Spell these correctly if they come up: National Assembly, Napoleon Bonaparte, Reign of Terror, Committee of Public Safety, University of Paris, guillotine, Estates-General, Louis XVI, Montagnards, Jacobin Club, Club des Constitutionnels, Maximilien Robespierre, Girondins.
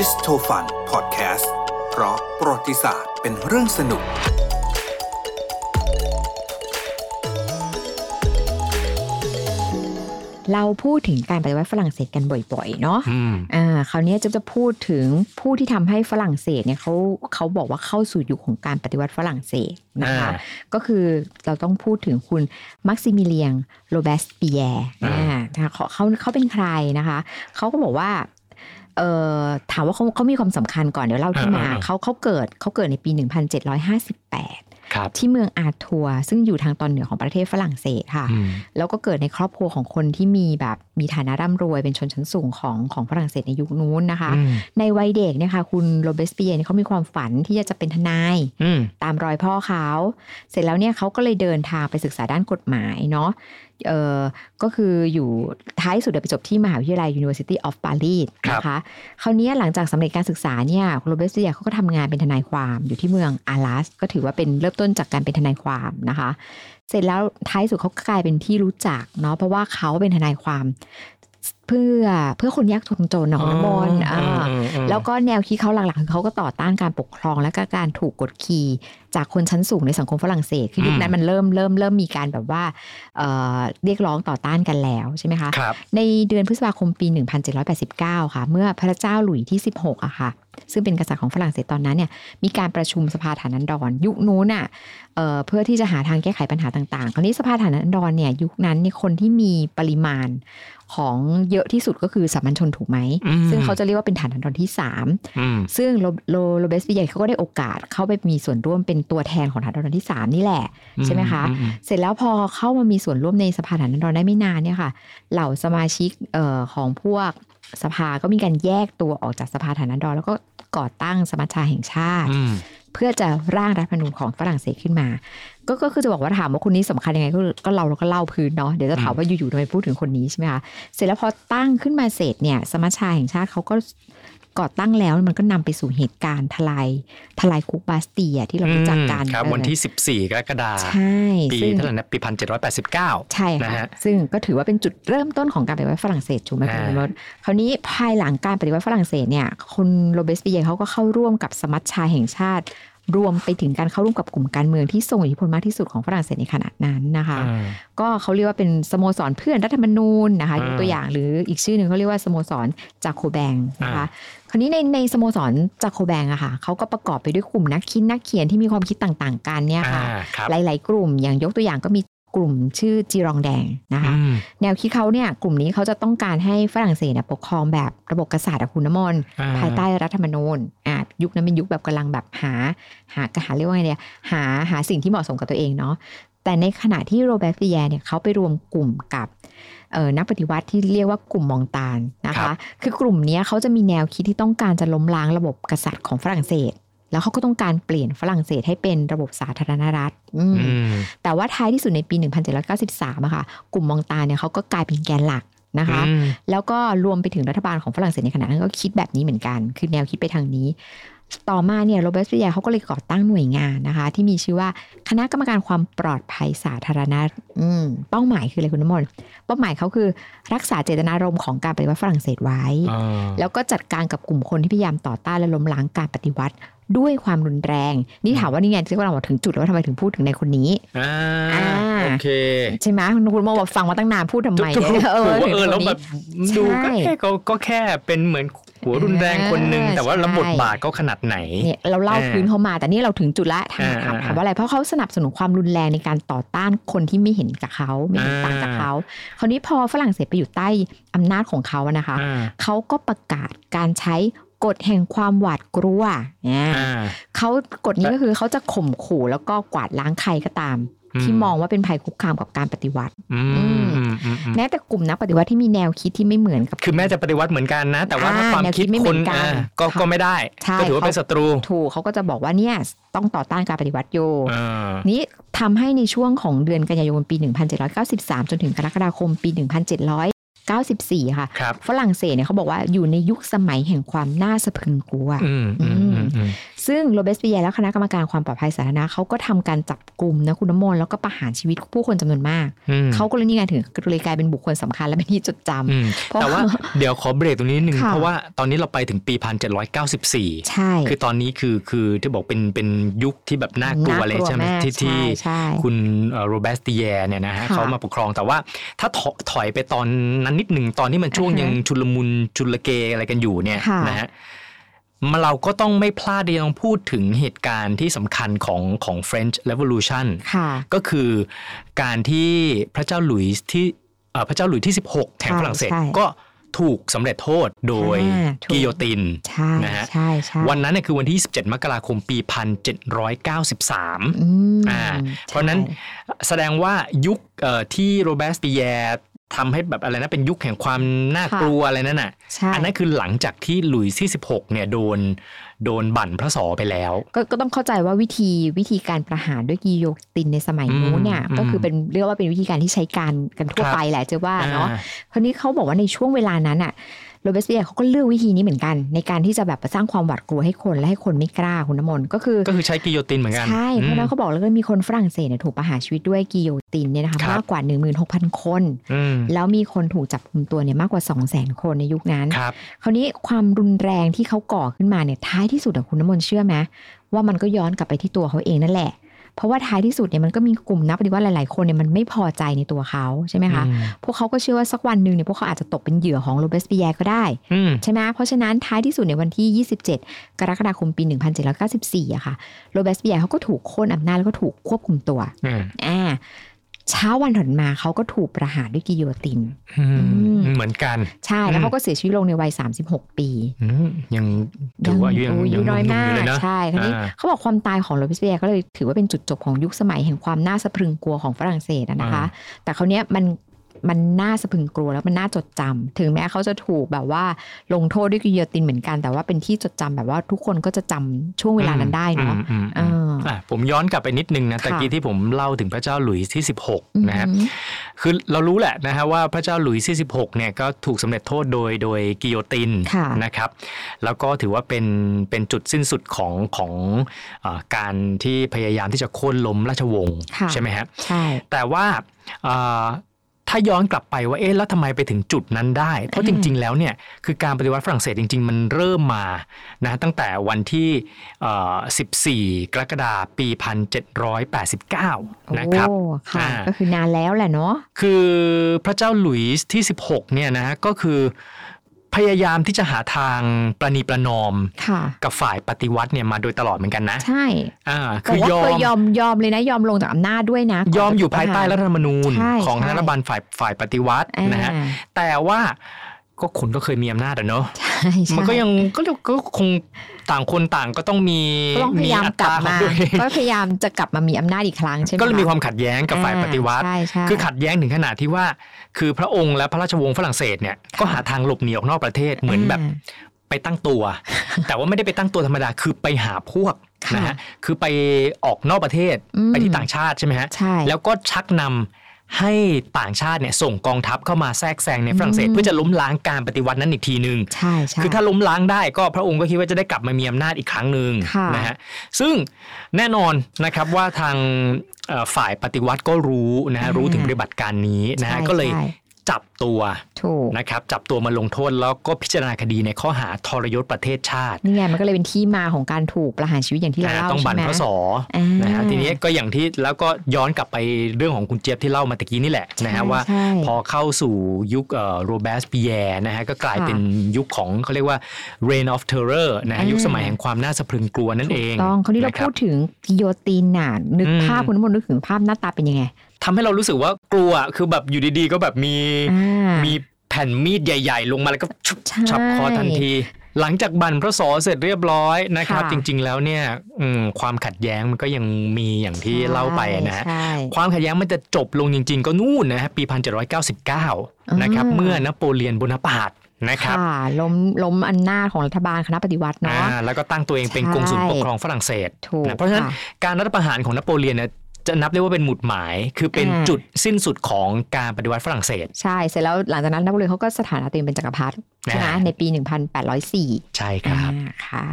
ดิสโทฟันพอดแคสต์เพราะประวัติศาสตร์เป็นเรื่องสนุกเราพูดถึงการปฏิวัติฝรั่งเศสกันบ่อยๆเนาะคราวนี้จะพูดถึงผู้ที่ทำให้ฝรั่งเศสเนี่ยเขาบอกว่าเข้าสู่ยุคของการปฏิวัติฝรั่งเศสนะคะก็คือเราต้องพูดถึงคุณมักซิมิเลียงโรแบสเปียร์เขาเป็นใครนะคะเขาก็บอกว่าถามว่าเขามีความสำคัญก่อนเดี๋ยวเล่าที่มาเขาเกิดในปี 1758ที่เมืองอาทัวซึ่งอยู่ทางตอนเหนือของประเทศฝรั่งเศสค่ะแล้วก็เกิดในครอบครัวของคนที่มีฐานะร่ำรวยเป็นชนชั้นสูงของฝรั่งเศสในยุคนู้นนะคะในวัยเด็กเนี่ยค่ะคุณโรเบสเปียร์เขามีความฝันที่จะเป็นทนายตามรอยพ่อเขาเสร็จแล้วเนี่ยเขาก็เลยเดินทางไปศึกษาด้านกฎหมายเนาะก็คืออยู่ท้ายสุดไปจบที่มหาวิทยาลัย University of Paris นะคะคราวนี้หลังจากสำเร็จการศึกษาเนี่ยโรเบสเปียร์เขาก็ทำงานเป็นทนายความอยู่ที่เมืองอาลัสก็ถือว่าเป็นเริ่มต้นจากการเป็นทนายความนะคะเสร็จแล้วท้ายสุดเขากลายเป็นที่รู้จักเนาะเพราะว่าเขาเป็นทนายความเพื่อคนยากจนของนครแล้วก็แนวคิดเขาหลักๆคือเขาก็ต่อต้านการปกครองและก็การถูกกดขี่จากคนชั้นสูงในสังคมฝรั่งเศสคือยุคนั้นมันเริ่มมีการแบบว่าเรียกร้องต่อต้านกันแล้วใช่ไหมคะในเดือนพฤษภาคมปี1789ค่ะเมื่อพระเจ้าหลุยส์ที่16อะค่ะซึ่งเป็นกษัตริย์ของฝรั่งเศสตอนนั้นเนี่ยมีการประชุมสภาฐานันดรยุคนู้นน่ะเพื่อที่จะหาทางแก้ไขปัญหาต่างๆคราวนี้สภาฐานันดรเนี่ยยุคนั้นเนี่ยคนที่มีปริมาณของเยอะที่สุดก็คือสามัญชนถูกไหมซึ่งเขาจะเรียกว่าเป็นฐานันดรที่3ซึ่งโรเบสเปียร์เขาก็ได้โอกาสเข้าไปมีส่วนร่วมเป็นตัวแทนของฐานันดรที่3นี่แหละใช่ไหมคะเสร็จแล้วพอเข้ามามีส่วนร่วมในสภาฐานันดรได้ไม่นานเนี่ยค่ะเหล่าสมาชิกของพวกสภาก็มีการแยกตัวออกจากสภาฐานันดรแล้วก็ก่อตั้งสมัชชาแห่งชาติเพื่อจะร่างรัฐธรรมนูญของฝรั่งเศสขึ้นมาก็คือจะบอกว่าถามว่าคนนี้สำคัญยังไงก็เราก็เล่าพื้นเนาะเดี๋ยวจะถามว่าอยู่ๆทำไมพูดถึงคนนี้ใช่ไหมคะเสร็จแล้วพอตั้งขึ้นมาเสร็จเนี่ยสมัชชาแห่งชาติเขาก็ก่อตั้งแล้วมันก็นำไปสู่เหตุการณ์ทลายคุกบาสตีที่เรารู้จักกันครับวันที่14กรกฎาคมปีเท่าไหร่นะปี1789ใช่นะฮะซึ่งก็ถือว่าเป็นจุดเริ่มต้นของการปฏิวัติฝรั่งเศสถูกไหมคุณรถคราวนี้ภายหลังการปฏิวัติฝรั่งเศสเนี่ยคุณโรเบสเปียร์เขาก็เข้าร่วมกับสมัชชาแห่งชาติรวมไปถึงการเข้าร่วมกับกลุ่มการเมืองที่ทรงอิทธิพลมากที่สุดของฝรั่งเศสในขณะนั้นนะคะก็เขาเรียกว่าเป็นสโมสรเพื่อนรัฐธรรมนูญนะคะยกตัวอย่างหรืออีกชื่อหนึ่งเขาเรียกว่าสโมสรจาโคแบงนะคะคราวนี้ในสโมสรจาโคแบงอะค่ะเขาก็ประกอบไปด้วยกลุ่มนักเขียนที่มีความคิดต่างๆกันเนี่ยค่ะหลายๆกลุ่มอย่างยกตัวอย่างก็มีกลุ่มชื่อจีรองแดงนะคะแนวคิดเขาเนี่ยกลุ่มนี้เขาจะต้องการให้ฝรั่งเศสปกครองแบบระบบกษัตริย์คุณน้ำมนต์ภายใต้รัฐธรรมนูญยุคนั้นเป็นยุคแบบกำลังแบบหาเรียกว่าไงเนี่ยหาสิ่งที่เหมาะสมกับตัวเองเนาะแต่ในขณะที่โรเบสเปียร์เนี่ยเขาไปรวมกลุ่มกับนักปฏิวัติที่เรียกว่ากลุ่มมองตานนะคะคือกลุ่มนี้เขาจะมีแนวคิดที่ต้องการจะล้มล้างระบบกษัตริย์ของฝรั่งเศสแล้วเขาก็ต้องการเปลี่ยนฝรั่งเศสให้เป็นระบบสาธารณรัฐแต่ว่าท้ายที่สุดในปี1793อะค่ะกลุ่มมองตานเนี่ยเขาก็กลายเป็นแกนหลักนะคะแล้วก็รวมไปถึงรัฐบาลของฝรั่งเศสในขณะนั้นก็คิดแบบนี้เหมือนกันคือแนวคิดไปทางนี้ต่อมาเนี่ยโรเบสเปียร์เขาก็เลยก่อตั้งหน่วยงานนะคะที่มีชื่อว่าคณะกรรมการความปลอดภัยสาธารณะเป้าหมายคืออะไรคุณน้ำมนต์เป้าหมายเขาคือรักษาเจตนารมณ์ของการปฏิวัติฝรั่งเศสไว้แล้วก็จัดการกับกลุ่มคนที่พยายามต่อต้านและล้มล้างการปฏิวัติด้วยความรุนแรงนี่ถามว่านี่ไงที่เราบอกถึงจุดแล้วว่าทำไมถึงพูดถึงในคนนี้โอเคใช่ไหมคุณโมบอกฟังมาตั้งนานพูดทำไมแล้วแบบดูก็แค่เป็นเหมือนหัวรุนแรงคนนึงแต่ว่าระบบบาดเขาขนาดไหนเนี่ยเราเล่าพื้นเข้ามาแต่นี่เราถึงจุดละถามว่าอะไรเพราะเขาสนับสนุนความรุนแรงในการต่อต้านคนที่ไม่เห็นกับเขาไม่เห็นต่างกับเขาคราวนี้พอฝรั่งเศสไปอยู่ใต้อำนาจของเขานะคะเขาก็ประกาศการใช้กฎแห่งความหวาดกลัวเนี่ยเขากฎนี้ก็คือเขาจะข่มขู่แล้วก็กวาดล้างใครก็ตามที่มองว่าเป็นภัยคุกคามกับการปฏิวัติแม้แต่กลุ่มนักปฏิวัติที่มีแนวคิดที่ไม่เหมือนกับคือแม้จะปฏิวัติเหมือนกันนะแต่ว่าความคิดไม่เหมือนกันก็ไม่ได้ก็ถือว่าเป็นศัตรูถูกเขาก็จะบอกว่าเนี่ยต้องต่อต้านการปฏิวัติโยนี้ทำให้ในช่วงของเดือนกันยายนปี1793จนถึงกรกฎาคมปี1794ค่ะฝรั่งเศสเนี่ยเขาบอกว่าอยู่ในยุคสมัยแห่งความน่าสะพรึงกลัว ซึ่งโรเบสเปียร์และคณะกรรมการความปลอดภัยสาธารณะเขาก็ทำการจับกลุ่มนะคุณน้ำมนต์แล้วก็ประหารชีวิตผู้คนจำนวนมากเขาก็เลยนี่ไงถึงเลยกลายเป็นบุคคลสำคัญและเป็นที่จดจำแต่ว่าเดี๋ยวขอเบรกตรงนี้นึงเพราะว่าตอนนี้เราไปถึงปี1794ใช่คือตอนนี้คือที่บอกเป็นยุคที่แบบน่ากลัวเลยใช่ไหมที่คุณโรเบสเปียร์เนี่ยนะฮะเขามาปกครองแต่ว่าถ้าถอยไปตอนนั้นนิดนึงตอนที่มันช่วงยังชุลมุนชุลเกอะไรกันอยู่เนี่ยนะฮะเราก็ต้องไม่พลาดที่จะต้องพูดถึงเหตุการณ์ที่สำคัญของ French Revolution ก็คือการที่พระเจ้าหลุยส์ที่16แห่งฝรั่งเศสก็ถูกสำเร็จโทษโดยกิโยตินนะฮะวันนั้นคือวันที่27มกราคมปี1793เพราะนั้นแสดงว่ายุคที่โรเบสปีแยร์ทำให้แบบอะไรนะเป็นยุคแห่งความน่ากลัวอะไรนั่นน่ะอันนั้นคือหลังจากที่หลุยส์ที่16เนี่ยโดนบั่นพระศรไปแล้วก็ต้องเข้าใจว่าวิธีการประหารด้วยกิโยตินในสมัยนู้นเนี่ยก็คือเป็นเรียกว่าเป็นวิธีการที่ใช้การกันทั่วไปแหละจะว่าเนาะคราวนี้เขาบอกว่าในช่วงเวลานั้นอ่ะโรเบสเปียร์เขาก็เลือกวิธีนี้เหมือนกันในการที่จะแบบสร้างความหวาดกลัวให้คนและให้คนไม่กล้าคุณน้ำมนต์ก็คือใช้กิโยตินเหมือนกันใช่เพราะแล้วเขาบอกแล้วก็มีคนฝรั่งเศสเนี่ยถูกประหารชีวิตด้วยกิโยตินเนี่ยนะคะมากกว่า 16,000 คนแล้วมีคนถูกจับกุมตัวเนี่ยมากกว่า 200,000 คนในยุคนั้นคราวนี้ความรุนแรงที่เขาก่อขึ้นมาเนี่ยท้ายที่สุดคุณน้ำมนต์เชื่อไหมว่ามันก็ย้อนกลับไปที่ตัวเขาเองนั่นแหละเพราะว่าท้ายที่สุดเนี่ยมันก็มีกลุ่มนักปฏิวัติหลายๆคนเนี่ยมันไม่พอใจในตัวเขาใช่ไหมคะพวกเขาก็เชื่อว่าสักวันหนึ่งเนี่ยพวกเขาอาจจะตกเป็นเหยื่อของโรเบสเปียร์ก็ได้ใช่ไหมเพราะฉะนั้นท้ายที่สุดในวันที่27กรกฎาคมปี1794อะค่ะโรเบสเปียร์เขาก็ถูกโค่นอำนาจแล้วก็ถูกควบคุมตัวเช้าวันถัดมาเขาก็ถูกประหารด้วยกิโยตินเหมือนกันใช่แล้วเขาก็เสียชีวิตลงในวัย36ปียังถือว่ายังน้อยมากใช่คราวนี้เขาบอกความตายของโรเบสเปียร์ก็เลยถือว่าเป็นจุดจบของยุคสมัยแห่งความน่าสะพรึงกลัวของฝรั่งเศสนะคะแต่คราวนี้มันน่าสะพรึงกลัวแล้วมันน่าจดจำถึงแม้เขาจะถูกแบบว่าลงโทษด้วยกิโยตินเหมือนกันแต่ว่าเป็นที่จดจำแบบว่าทุกคนก็จะจำช่วงเวลานั้นได้เนาะผมย้อนกลับไปนิดนึงนะตะกี้ที่ผมเล่าถึงพระเจ้าหลุยส์ที่16นะครับคือเรารู้แหละนะฮะว่าพระเจ้าหลุยส์ที่16เนี่ยก็ถูกสำเร็จโทษโดยกิโยตินนะครับแล้วก็ถือว่าเป็นจุดสิ้นสุดของการที่พยายามที่จะโค่นล้มราชวงศ์ใช่ไหมครับใช่แต่ว่าถ้าย้อนกลับไปว่าแล้วทำไมไปถึงจุดนั้นได้เพราะจริงๆแล้วเนี่ยคือการปฏิวัติฝรั่งเศสจริงๆมันเริ่มมานะตั้งแต่วันที่14กรกฎาคมปี1789นะครับก็คือนานแล้วแหละเนาะคือพระเจ้าหลุยส์ที่16เนี่ยนะก็คือพยายามที่จะหาทางประนีประนอมกับฝ่ายปฏิวัติเนี่ยมาโดยตลอดเหมือนกันนะใช่คือยอมเลยนะยอมลงจากอำนาจด้วยนะยอมอยู่ภายใต้รัฐธรรมนูญของรัฐบาลฝ่ายปฏิวัตินะฮะแต่ว่าก็คนก็เคยมีอำนาจอ่ะเนาะมันก็ยังก็คงต่างคนต่างก็ต้องมีอัตราของตัวเองก็พยายามจะกลับมามีอำนาจอีกครั้งใช่ไหมก็มีความขัดแย้งกับฝ่ายปฏิวัติคือขัดแย้งถึงขนาดที่ว่าคือพระองค์และพระราชวงศ์ฝรั่งเศสเนี่ยก็หาทางหลบหนีออกนอกประเทศเหมือนแบบไปตั้งตัวแต่ว่าไม่ได้ไปตั้งตัวธรรมดาคือไปหาพวกนะฮะคือไปออกนอกประเทศไปที่ต่างชาติใช่ไหมฮะแล้วก็ชักนำให้ต่างชาติเนี่ยส่งกองทัพเข้ามาแทรกแซงในฝรั่งเศสเพื่อจะล้มล้างการปฏิวัตินั้นอีกทีนึงใช่คือถ้าล้มล้างได้ก็พระองค์ก็คิดว่าจะได้กลับมามีอำนาจอีกครั้งนึงนะฮะซึ่งแน่นอนนะครับว่าทางฝ่ายปฏิวัติก็รู้นะฮะรู้ถึงปฏิบัติการนี้นะฮะก็เลยจับตัวนะครับจับตัวมาลงโทษแล้วก็พิจารณาคดีในข้อหาทรยศประเทศชาตินี่ไงมันก็เลยเป็นที่มาของการถูกประหารชีวิตอย่างที่เราเล่าใช่ไหมต้องบั่นพระศรนะฮะทีนี้ก็อย่างที่แล้วก็ย้อนกลับไปเรื่องของคุณเจี๊ยบที่เล่ามาตะกี้นี่แหละนะฮะว่าพอเข้าสู่ยุคโรเบสเปียร์นะฮะก็กลายเป็นยุคของเขาเรียกว่า Reign of Terror นะฮะยุคสมัยแห่งความน่าสะพรึงกลัวนั่นเองต้องคราวนี้เราพูดถึงกิโยตินน่ะนึกภาพคุณน้ำมนต์นึกถึงภาพหน้าตาเป็นยังไงทำให้เรารู้สึกว่ากลัวคือแบบอยู่ดีๆก็แบบมีแผ่นมีดใหญ่ๆลงมาแล้วก็ฉับคอทันทีหลังจากบั่นพระศรเสร็จเรียบร้อยนะครับจริงๆแล้วเนี่ยความขัดแย้งมันก็ยังมีอย่างที่เล่าไปนะความขัดแย้งมันจะจบลงจริงๆก็นู่นนะฮะปี1799นะครับเมื่อนโปเลียนโบนาปาร์ตนะครับล้มอำนาจของรัฐบาลคณะปฏิวัติเนาะแล้วก็ตั้งตัวเองเป็นกงสุลปกครองฝรั่งเศสนะเพราะฉะนั้นการรัฐประหารของนโปเลียนเนี่ยจะนับได้ว่าเป็นหมุดหมายคือเป็นจุดสิ้นสุดของการปฏิวัติฝรั่งเศสใช่เสร็จแล้วหลังจากนั้นนโปเลียนเขาก็สถานะตัวเองเป็นจักรพรรดินะในปี1804ใช่ครับค่ะ